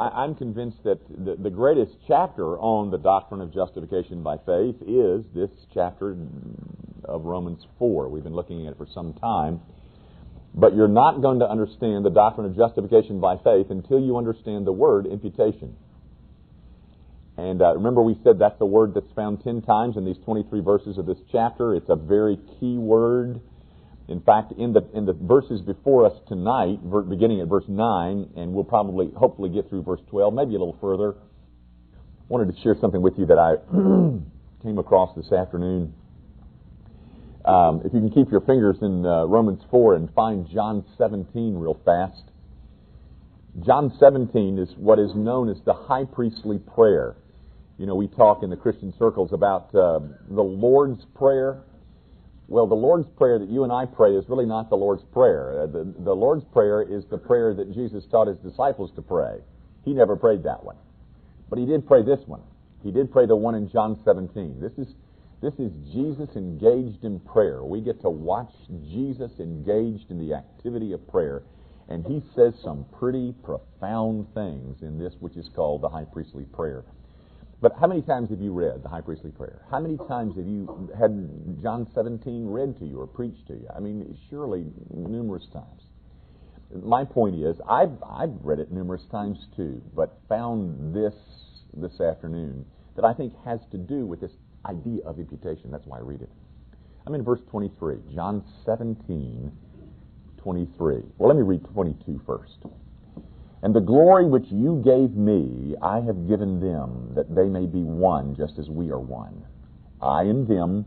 I'm convinced that the greatest chapter on the doctrine of justification by faith is this chapter of Romans 4. We've been looking at it for some time. But you're not going to understand the doctrine of justification by faith until you understand the word imputation. And remember we said that's the word that's found 10 times in these 23 verses of this chapter. It's a very key word. In fact, in the verses before us tonight, beginning at verse 9, and we'll probably, hopefully, get through verse 12, maybe a little further, wanted to share something with you that I came across this afternoon. If you can keep your fingers in Romans 4 and find John 17 real fast. John 17 is what is known as the high priestly prayer. You know, we talk in the Christian circles about the Lord's Prayer. Well, the Lord's Prayer that you and I pray is really not the Lord's Prayer. The Lord's Prayer is the prayer that Jesus taught His disciples to pray. He never prayed that one. But He did pray this one. He did pray the one in John 17. This is Jesus engaged in prayer. We get to watch Jesus engaged in the activity of prayer. And He says some pretty profound things in this, which is called the high priestly prayer. But how many times have you read the high priestly prayer? How many times have you had John 17 read to you or preached to you? I mean, surely numerous times. My point is, I've read it numerous times too, but found this afternoon that I think has to do with this idea of imputation. That's why I read it. I'm in verse 23, John 17, 23. Well, let me read 22 first. And the glory which you gave me, I have given them, that they may be one, just as we are one. I and them,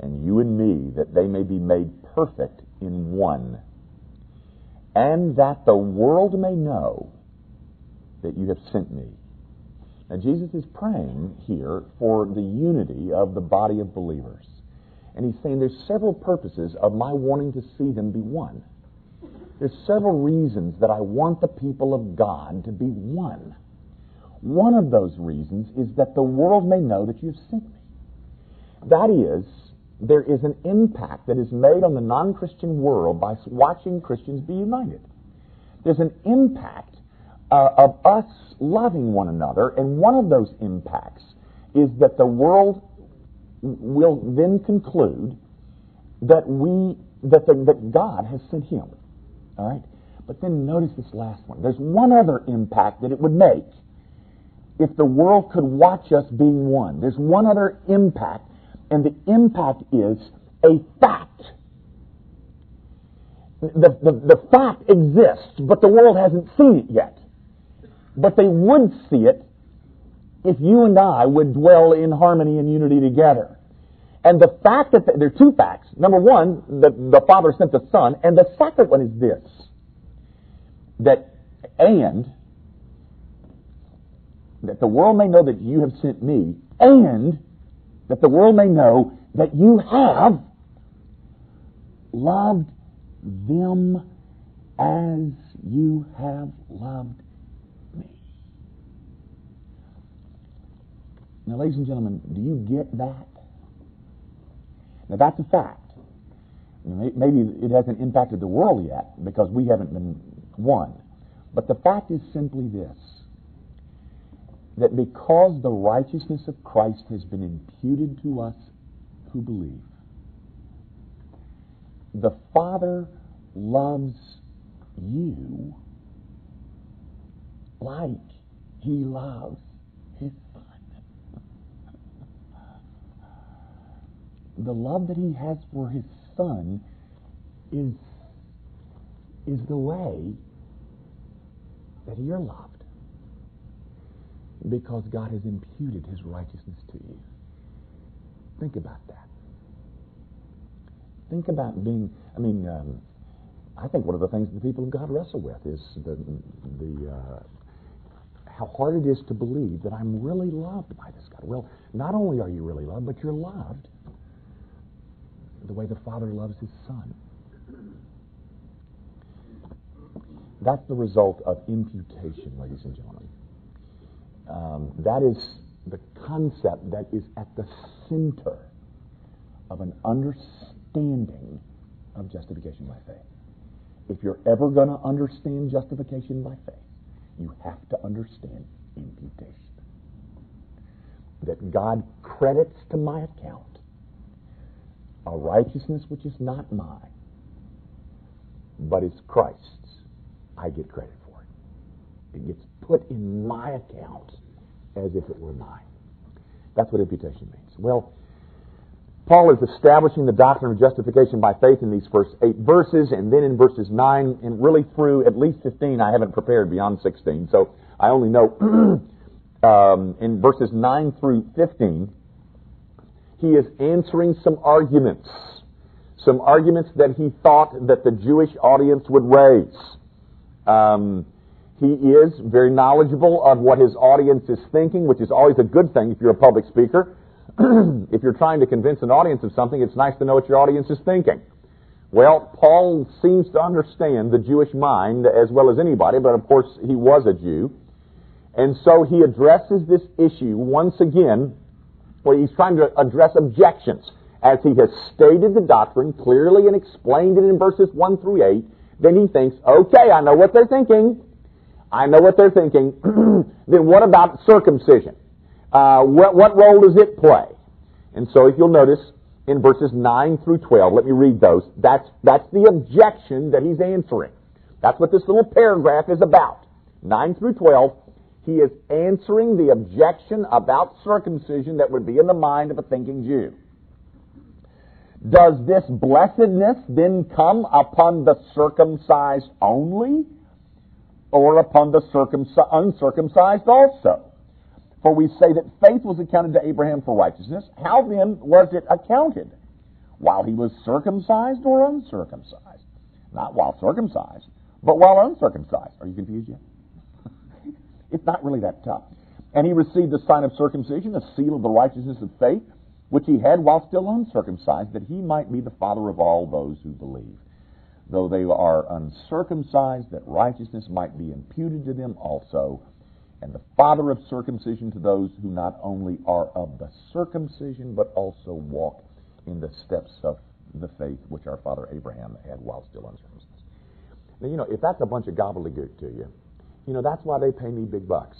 and you and me, that they may be made perfect in one. And that the world may know that you have sent me. Now, Jesus is praying here for the unity of the body of believers. And He's saying there's several purposes of my wanting to see them be one. There's several reasons that I want the people of God to be one. One of those reasons is that the world may know that you've sent me. That is, there is an impact that is made on the non-Christian world by watching Christians be united. There's an impact of us loving one another, and one of those impacts is that the world will then conclude that God has sent Him. All right? But then notice this last one. There's one other impact that it would make if the world could watch us being one. There's one other impact, and the impact is a fact. The fact exists, but the world hasn't seen it yet. But they would see it if you and I would dwell in harmony and unity together. And the fact that there are two facts. Number one, the Father sent the Son. And the second one is this, that the world may know that you have sent me, and that the world may know that you have loved them as you have loved me. Now, ladies and gentlemen, do you get that? Now, that's a fact. Maybe it hasn't impacted the world yet because we haven't been one. But the fact is simply this, that because the righteousness of Christ has been imputed to us who believe, the Father loves you like He loves His Son. The love that He has for His Son is the way that you're loved, because God has imputed His righteousness to you. Think about that. Think about I think one of the things the people of God wrestle with is how hard it is to believe that I'm really loved by this God. Well, not only are you really loved, but you're loved the way the Father loves His Son. That's the result of imputation, ladies and gentlemen. That is the concept that is at the center of an understanding of justification by faith. If you're ever going to understand justification by faith, You have to understand imputation. That God credits to my account a righteousness which is not mine, but is Christ's. I get credit for it. It gets put in my account as if it were mine. That's what imputation means. Well, Paul is establishing the doctrine of justification by faith in these first 8 verses, and then in verses 9 and really through at least 15. I haven't prepared beyond 16, so I only know in verses 9 through 15, he is answering some arguments that he thought that the Jewish audience would raise. He is very knowledgeable of what his audience is thinking, which is always a good thing if you're a public speaker. If you're trying to convince an audience of something, it's nice to know what your audience is thinking. Well, Paul seems to understand the Jewish mind as well as anybody, but of course he was a Jew. And so he addresses this issue once again, where he's trying to address objections. As he has stated the doctrine clearly and explained it in verses 1 through 8, then he thinks, okay, I know what they're thinking. Then what about circumcision? What role does it play? And so if you'll notice in verses 9 through 12, let me read those. That's the objection that he's answering. That's what this little paragraph is about. 9 through 12, he is answering the objection about circumcision that would be in the mind of a thinking Jew. Does this blessedness then come upon the circumcised only, or upon the uncircumcised also? For we say that faith was accounted to Abraham for righteousness. How then was it accounted? While he was circumcised or uncircumcised? Not while circumcised, but while uncircumcised. Are you confused yet? It's not really that tough. And he received the sign of circumcision, a seal of the righteousness of faith, which he had while still uncircumcised, that he might be the father of all those who believe. Though they are uncircumcised, that righteousness might be imputed to them also, and the father of circumcision to those who not only are of the circumcision, but also walk in the steps of the faith which our father Abraham had while still uncircumcised. Now, you know, if that's a bunch of gobbledygook to you, you know, that's why they pay me big bucks,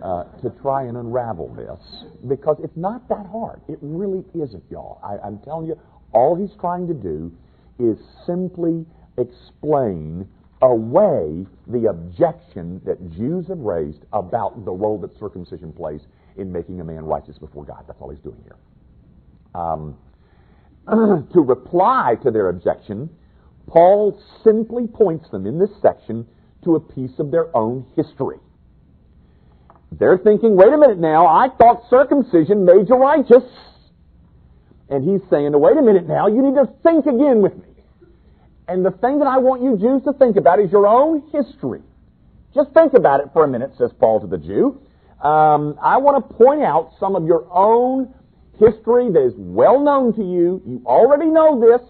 to try and unravel this, because it's not that hard. It really isn't, y'all. I'm telling you, all he's trying to do is simply explain away the objection that Jews have raised about the role that circumcision plays in making a man righteous before God. That's all he's doing here. To reply to their objection, Paul simply points them in this section to a piece of their own history. They're thinking, wait a minute now, I thought circumcision made you righteous. And he's saying, wait a minute now, you need to think again with me. And the thing that I want you Jews to think about is your own history. Just think about it for a minute, says Paul to the Jew. I want to point out some of your own history that is well known to you. You already know this.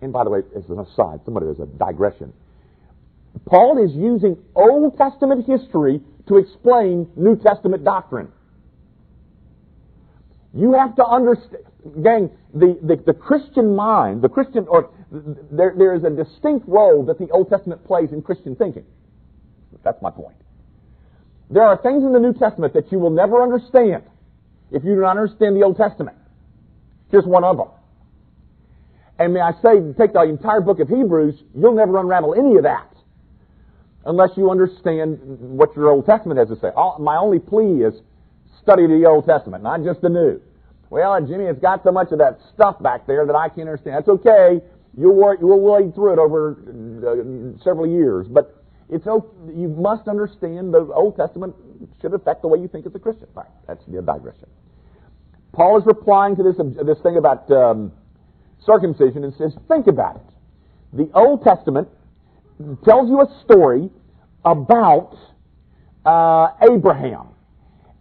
And by the way, as an aside, somebody has a digression. Paul is using Old Testament history to explain New Testament doctrine. You have to understand, gang, the Christian mind, the Christian, or there is a distinct role that the Old Testament plays in Christian thinking. That's my point. There are things in the New Testament that you will never understand if you do not understand the Old Testament. Here's one of them. And may I say, take the entire book of Hebrews, you'll never unravel any of that unless you understand what your Old Testament has to say. My only plea is, study the Old Testament, not just the New. Well, Jimmy, it's got so much of that stuff back there that I can't understand. That's okay. You'll wade through it over several years. But it's you must understand the Old Testament should affect the way you think as a Christian. Right, that's the digression. Paul is replying to this thing about circumcision and says, think about it. The Old Testament tells you a story about Abraham.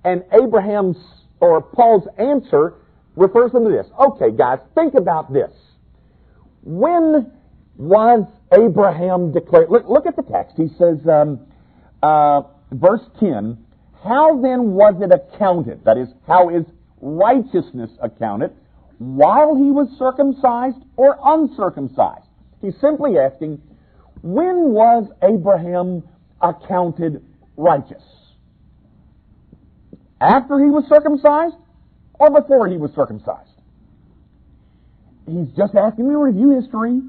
And Abraham's, or Paul's answer, refers them to this. Okay, guys, think about this. When was Abraham declared? Look at the text. He says, verse 10, how then was it accounted? That is, how is righteousness accounted while he was circumcised or uncircumcised? He's simply asking, when was Abraham are counted righteous. After he was circumcised or before he was circumcised? He's just asking me to review history.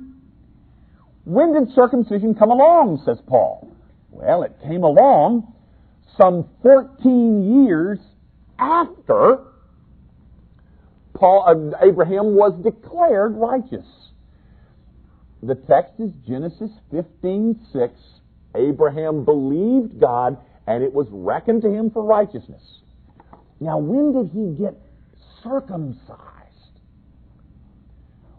When did circumcision come along, says Paul? Well, it came along some 14 years after Abraham was declared righteous. The text is Genesis 15:6. Abraham believed God, and it was reckoned to him for righteousness. Now, when did he get circumcised?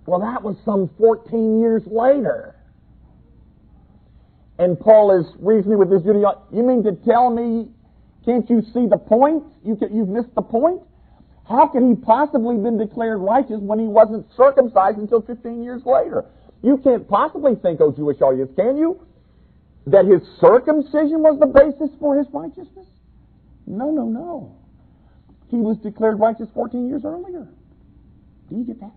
Well, that was some 14 years later. And Paul is reasoning with this Jew. You mean to tell me, can't you see the point? You've missed the point? How could he possibly have been declared righteous when he wasn't circumcised until 15 years later? You can't possibly think, oh Jewish audience, can you, that his circumcision was the basis for his righteousness? No, no, no. He was declared righteous 14 years earlier. Do you get that?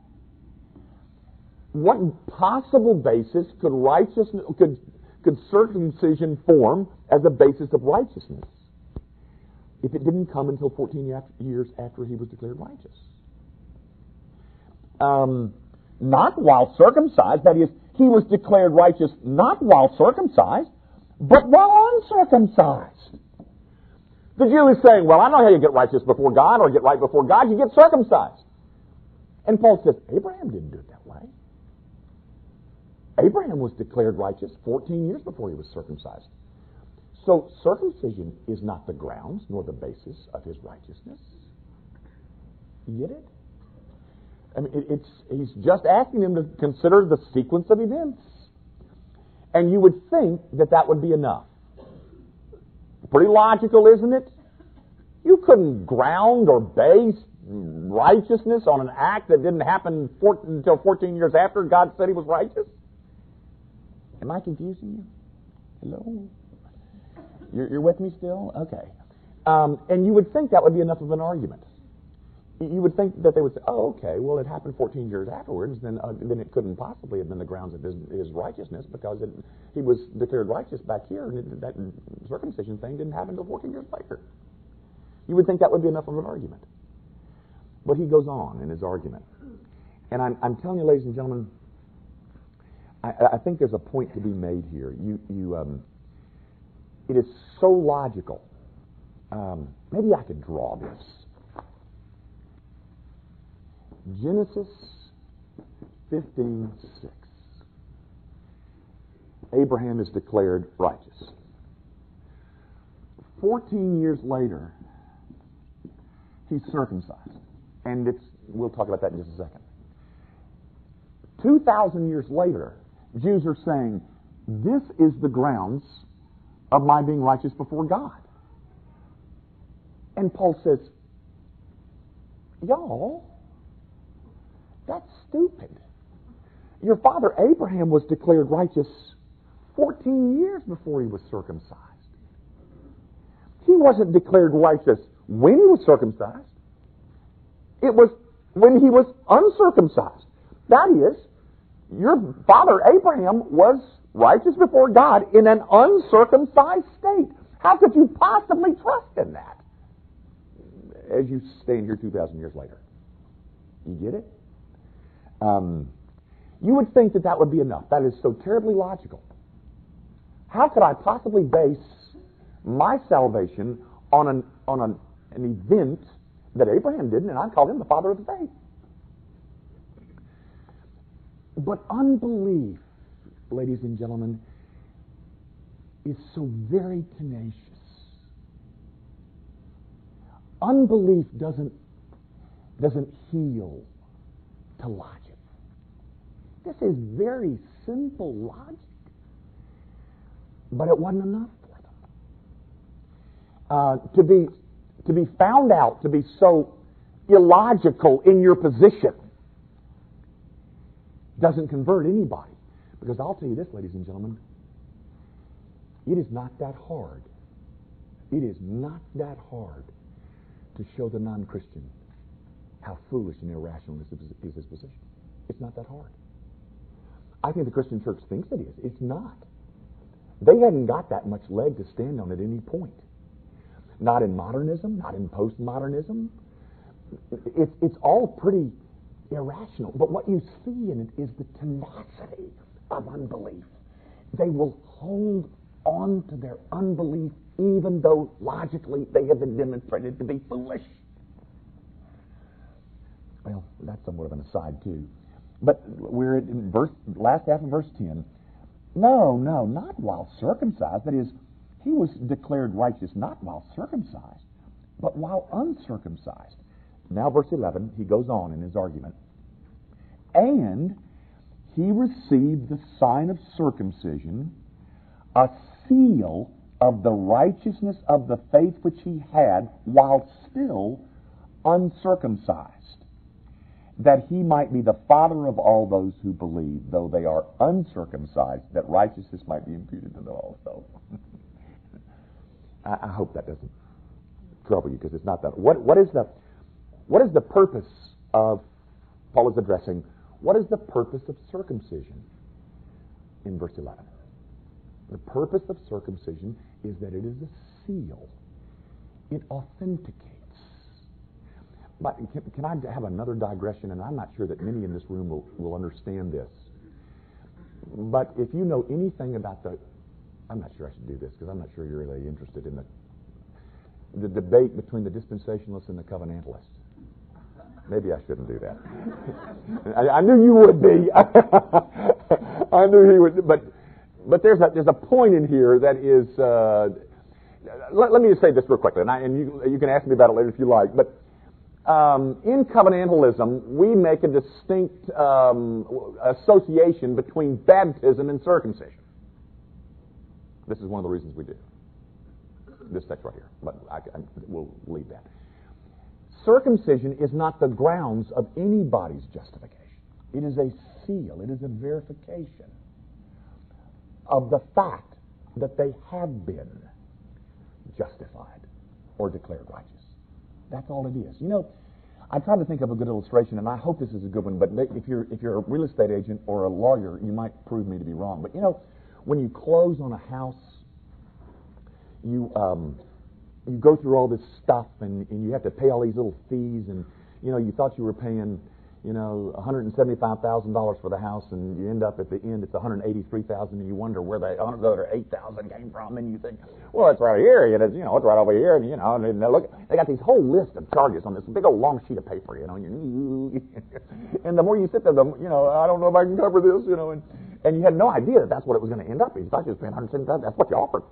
What possible basis could circumcision form as a basis of righteousness if it didn't come until 14 years after he was declared righteous? Not while circumcised, that is, he was declared righteous not while circumcised, but while uncircumcised. The Jew is saying, well, I know how you get righteous before God, or get right before God, you get circumcised. And Paul says, Abraham didn't do it that way. Abraham was declared righteous 14 years before he was circumcised. So circumcision is not the grounds nor the basis of his righteousness. You get it? I mean, he's just asking him to consider the sequence of events. And you would think that that would be enough. Pretty logical, isn't it? You couldn't ground or base righteousness on an act that didn't happen until 14 years after God said he was righteous. Am I confusing you? Hello? You're with me still? Okay. And you would think that would be enough of an argument. You would think that they would say, oh, okay, well, it happened 14 years afterwards, then it couldn't possibly have been the grounds of his righteousness because he was declared righteous back here, and that circumcision thing didn't happen until 14 years later. You would think that would be enough of an argument. But he goes on in his argument. And I'm telling you, ladies and gentlemen, I think there's a point to be made here. It is so logical. Maybe I could draw this. Genesis 15:6. Abraham is declared righteous. 14 years later, he's circumcised. And we'll talk about that in just a second. 2,000 years later, Jews are saying, this is the grounds of my being righteous before God. And Paul says, y'all, that's stupid. Your father Abraham was declared righteous 14 years before he was circumcised. He wasn't declared righteous when he was circumcised. It was when he was uncircumcised. That is, your father Abraham was righteous before God in an uncircumcised state. How could you possibly trust in that? As you stand here 2,000 years later. You get it? You would think that that would be enough. That is so terribly logical. How could I possibly base my salvation on an event that Abraham didn't, and I call him the father of the faith? But unbelief, ladies and gentlemen, is so very tenacious. Unbelief doesn't heal to logic. This is very simple logic, but it wasn't enough for them. To be found out to be so illogical in your position doesn't convert anybody. Because I'll tell you this, ladies and gentlemen, it is not that hard. It is not that hard to show the non-Christian how foolish and irrational is his position. It's not that hard. I think the Christian church thinks it is. It's not. They hadn't got that much leg to stand on at any point. Not in modernism, not in postmodernism. It's all pretty irrational. But what you see in it is the tenacity of unbelief. They will hold on to their unbelief even though logically they have been demonstrated to be foolish. Well, that's somewhat of an aside too. But we're in last half of verse 10. No, not while circumcised. That is, he was declared righteous not while circumcised, but while uncircumcised. Now verse 11, he goes on in his argument. And he received the sign of circumcision, a seal of the righteousness of the faith which he had while still uncircumcised, that he might be the father of all those who believe, though they are uncircumcised, that righteousness might be imputed to them also. I hope that doesn't trouble you, because it's not that. What is the purpose of, Paul is addressing, what is the purpose of circumcision in verse 11? The purpose of circumcision is that it is a seal. It authenticates. But can I have another digression? And I'm not sure that many in this room will understand this. But if you know anything about the... I'm not sure I should do this because I'm not sure you're really interested in the debate between the dispensationalists and the covenantalists. Maybe I shouldn't do that. I knew you would be. I knew he would. But there's a point in here that is... Let me just say this real quickly, and you can ask me about it later if you like, but... in covenantalism, we make a distinct association between baptism and circumcision. This is one of the reasons we do. This text right here, but we'll leave that. Circumcision is not the grounds of anybody's justification. It is a seal. It is a verification of the fact that they have been justified or declared righteous. That's all it is. You know, I tried to think of a good illustration, and I hope this is a good one, but if you're a real estate agent or a lawyer, you might prove me to be wrong. But, you know, when you close on a house, you go through all this stuff, and you have to pay all these little fees, and, you know, you thought you were paying, you know, $175,000 for the house, and you end up at the end, it's $183,000, and you wonder where the other $8,000 came from, and you think, well, it's right here, it's right over here, and, you know, and look, they got these whole list of charges on this big old long sheet of paper, you know, and the more you sit there, I don't know if I can cover this, and you had no idea that that's what it was going to end up. You thought you was paying $175,000, that's what you offered.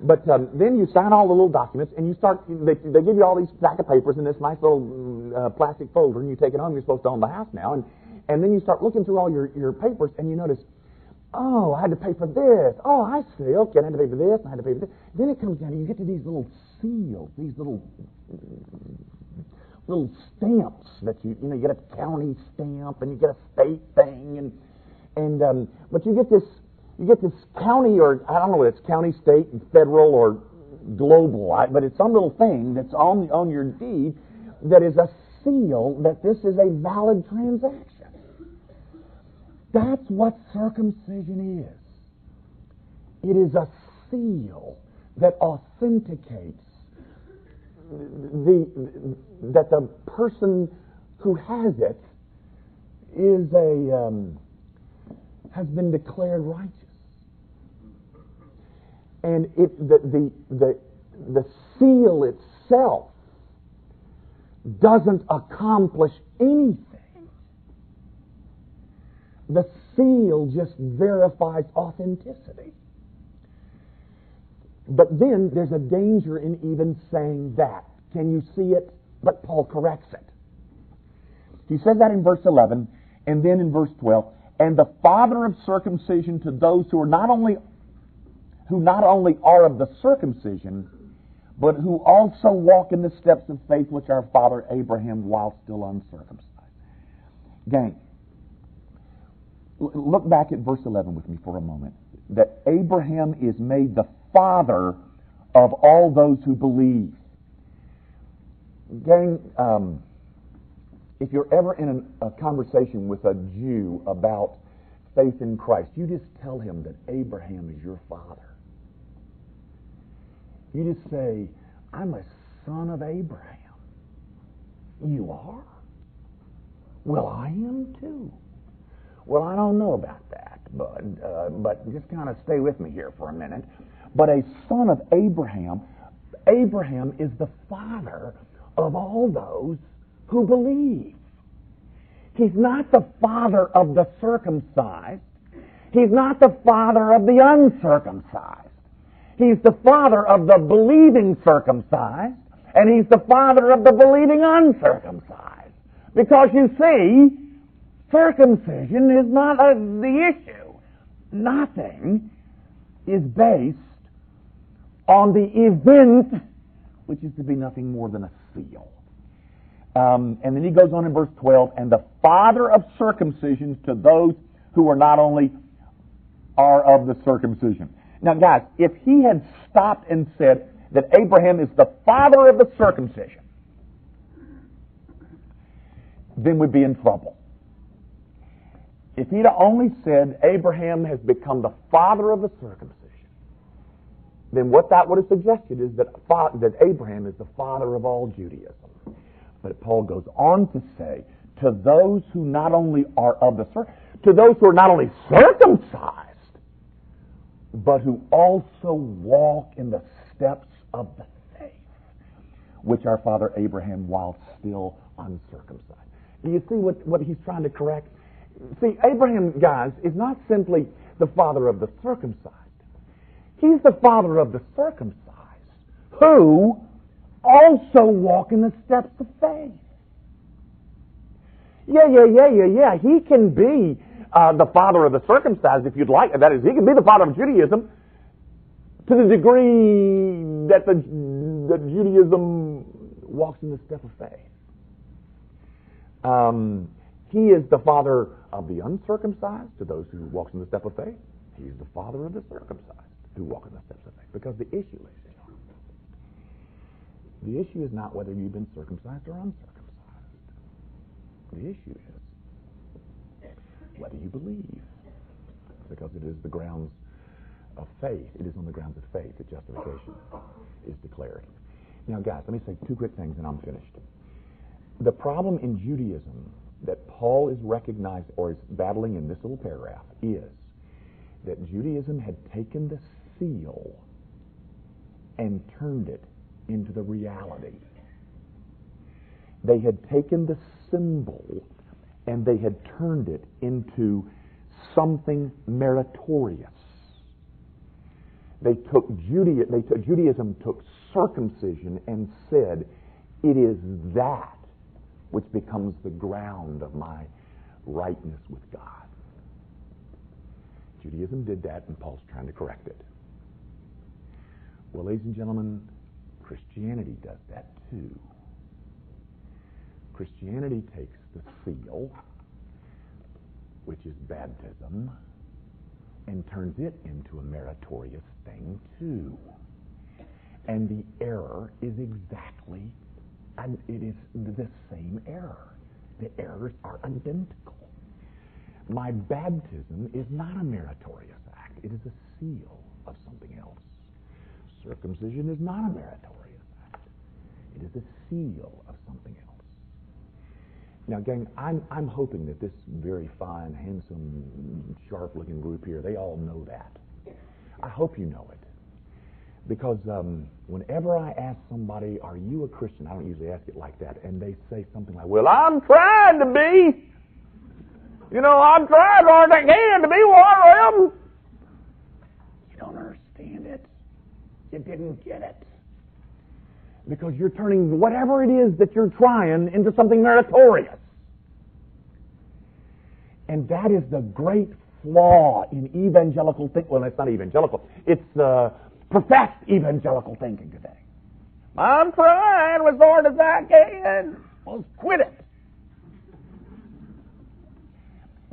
But then you sign all the little documents, and you start. They give you all these stack of papers in this nice little plastic folder, and you take it home. You're supposed to own the house now, and then you start looking through all your papers, and you notice, oh, I had to pay for this. Oh, I see. Okay, I had to pay for this. I had to pay for this. Then it comes down, and you get to these little seals, these little stamps that you get a county stamp, and you get a state thing, and but you get this. You get this county, or I don't know whether it's county, state, and federal, or global, but it's some little thing that's on your deed that is a seal that this is a valid transaction. That's what circumcision is. It is a seal that authenticates that the person who has it is has been declared righteous. And the seal itself doesn't accomplish anything. The seal just verifies authenticity. But then there's a danger in even saying that. Can you see it? But Paul corrects it. He says that in verse 11, and then in verse 12, and the father of circumcision to those who not only are of the circumcision, but who also walk in the steps of faith which our father Abraham while still uncircumcised. Gang, look back at verse 11 with me for a moment. That Abraham is made the father of all those who believe. Gang, if you're ever in a conversation with a Jew about faith in Christ. You just tell him that Abraham is your father. You just say, I'm a son of Abraham. You are? Well, I am too. Well, I don't know about that, but just kind of stay with me here for a minute. But a son of Abraham, Abraham is the father of all those who believe. He's not the father of the circumcised. He's not the father of the uncircumcised. He's the father of the believing circumcised, and he's the father of the believing uncircumcised. Because you see, circumcision is not the issue. Nothing is based on the event, which is to be nothing more than a seal. And then he goes on in verse 12, and the father of circumcision to those who are not only are of the circumcision. Now, guys, if he had stopped and said that Abraham is the father of the circumcision, then we'd be in trouble. If he'd only said Abraham has become the father of the circumcision, then what that would have suggested is that Abraham is the father of all Judaism. But Paul goes on to say, to those who not only are of the to those who are not only circumcised, but who also walk in the steps of the faith, which our father Abraham while still uncircumcised. Do you see what he's trying to correct? See, Abraham, guys, is not simply the father of the circumcised. He's the father of the circumcised who also walk in the steps of faith. Yeah. He can be the father of the circumcised if you'd like. That is, he can be the father of Judaism to the degree that that Judaism walks in the step of faith. He is the father of the uncircumcised, to those who walk in the step of faith. He's the father of the circumcised, who walk in the steps of faith. Because the issue is not whether you've been circumcised or uncircumcised. The issue is whether you believe. Because it is the grounds of faith. It is on the grounds of faith that justification is declared. Now, guys, let me say two quick things and I'm finished. The problem in Judaism that Paul is recognizing or is battling in this little paragraph is that Judaism had taken the seal and turned it into the reality. They had taken the symbol and they had turned it into something meritorious. Judaism took circumcision and said, it is that which becomes the ground of my rightness with God. Judaism did that, and Paul's trying to correct it. Well, ladies and gentlemen, Christianity does that too. Christianity takes the seal, which is baptism, and turns it into a meritorious thing too. And the error is exactly, and it is the same error. The errors are identical. My baptism is not a meritorious act. It is a seal of something else. Circumcision is not a meritorious act. It is a seal of something else. Now, gang, I'm hoping that this very fine, handsome, sharp-looking group here, they all know that. I hope you know it. Because whenever I ask somebody, are you a Christian? I don't usually ask it like that. And they say something like, well, I'm trying to be. You know, I'm trying hard as I can to be what I am. You don't understand it. You didn't get it. Because you're turning whatever it is that you're trying into something meritorious. And that is the great flaw in evangelical thinking. Well, it's not evangelical. It's professed evangelical thinking today. I'm trying as hard as I can. Well, quit it.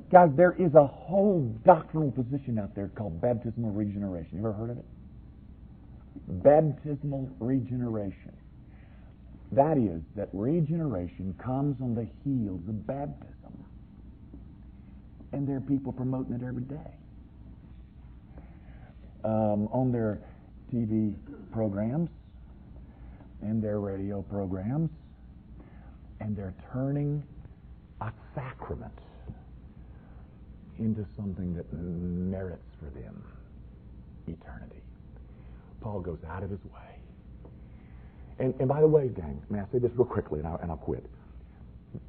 Guys, there is a whole doctrinal position out there called baptismal regeneration. You ever heard of it? Baptismal regeneration. That is, that regeneration comes on the heels of baptism. and there are people promoting it every day. On their TV programs and their radio programs, and they're turning a sacrament into something that merits for them eternity. Paul goes out of his way. And by the way, gang, may I say this real quickly, and I'll quit.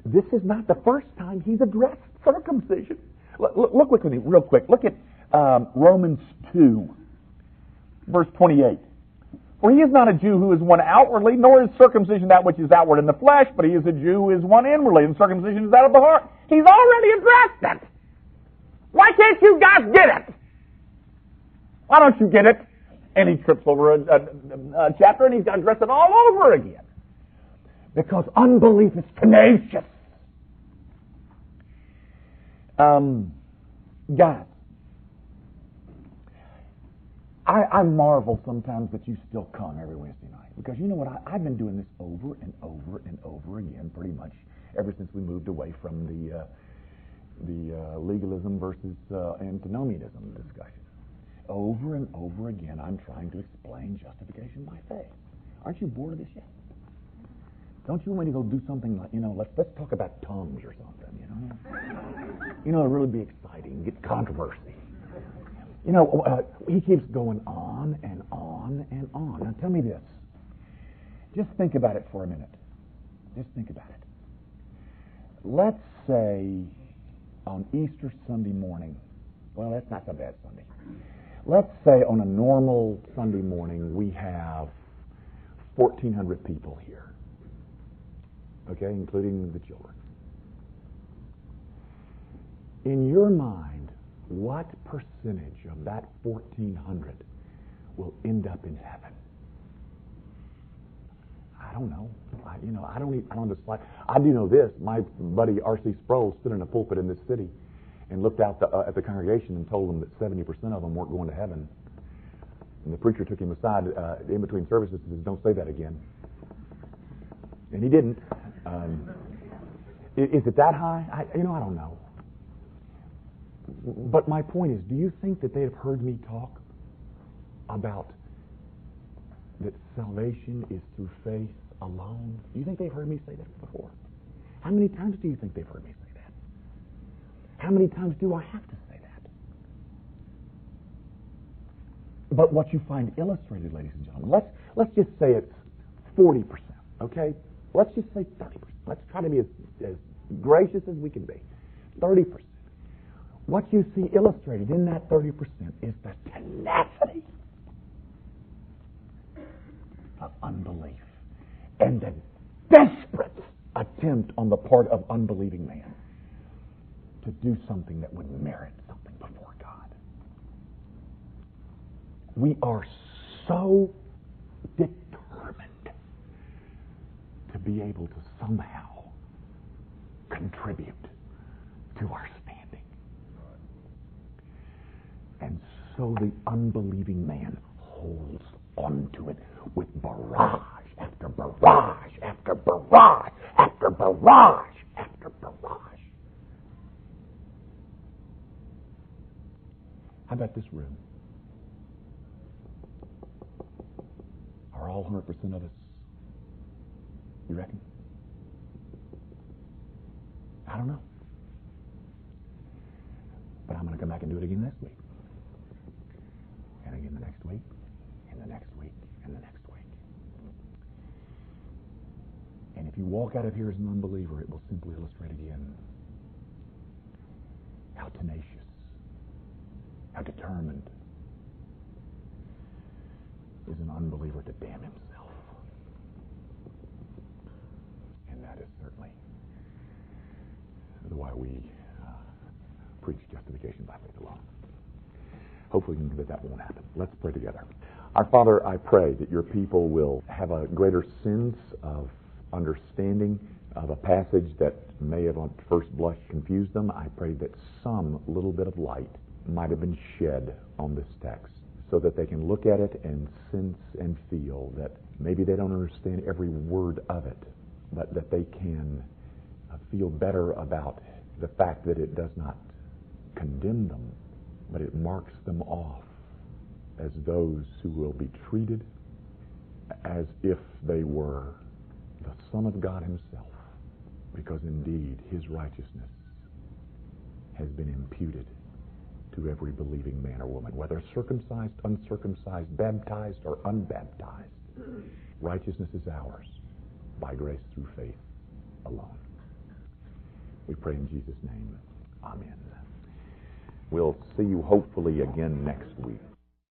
This is not the first time he's addressed circumcision. Look with me real quick. Look at Romans 2, verse 28. For he is not a Jew who is one outwardly, nor is circumcision that which is outward in the flesh, but he is a Jew who is one inwardly, and circumcision is that of the heart. He's already addressed it. Why can't you guys get it? Why don't you get it? And he trips over a chapter, and he's got to address it all over again. Because unbelief is tenacious. Guys, I marvel sometimes that you still come every Wednesday night. Because you know what? I've been doing this over and over and over again pretty much ever since we moved away from the legalism versus antinomianism discussion. Over and over again, I'm trying to explain justification by faith. Aren't you bored of this yet? Don't you want me to go do something like, let's talk about tongues or something, it'll really be exciting, get controversy. He keeps going on and on and on. Now tell me this. Just think about it for a minute. Just think about it. Let's say on Easter Sunday morning, well, that's not so bad Sunday. Let's say on a normal Sunday morning we have 1,400 people here. Okay, including the children. In your mind, what percentage of that 1,400 will end up in heaven? I don't know. I do know this. My buddy R.C. Sproul stood in a pulpit in this city and looked out at the congregation and told them that 70% of them weren't going to heaven. And the preacher took him aside in between services and said, "Don't say that again." And he didn't. Is it that high? I don't know. But my point is, do you think that they have heard me talk about that salvation is through faith alone? Do you think they've heard me say that before? How many times do you think they've heard me say that? How many times do I have to say that? But what you find illustrated, ladies and gentlemen, let's just say it's 40%, okay? Let's just say 30%. Let's try to be as gracious as we can be. 30%. What you see illustrated in that 30% is the tenacity of unbelief and the desperate attempt on the part of unbelieving man to do something that would merit something before God. We are so determined to be able to somehow contribute to our standing. And so the unbelieving man holds on to it with barrage after barrage after barrage after barrage after barrage. How about this room? Are all 100% of us? You reckon? I don't know. But I'm going to come back and do it again next week. And again the next week, and the next week, and the next week. And if you walk out of here as an unbeliever, it will simply illustrate again how tenacious, how determined is an unbeliever to damn himself. And that is certainly why we preach justification by faith alone. Hopefully that won't happen. Let's pray together. Our Father, I pray that your people will have a greater sense of understanding of a passage that may have on first blush confused them. I pray that some little bit of light might have been shed on this text so that they can look at it and sense and feel that maybe they don't understand every word of it, but that they can feel better about the fact that it does not condemn them, but it marks them off as those who will be treated as if they were the Son of God himself, because indeed his righteousness has been imputed to every believing man or woman, whether circumcised, uncircumcised, baptized, or unbaptized. Righteousness is ours by grace through faith alone. We pray in Jesus' name. Amen. We'll see you hopefully again next week.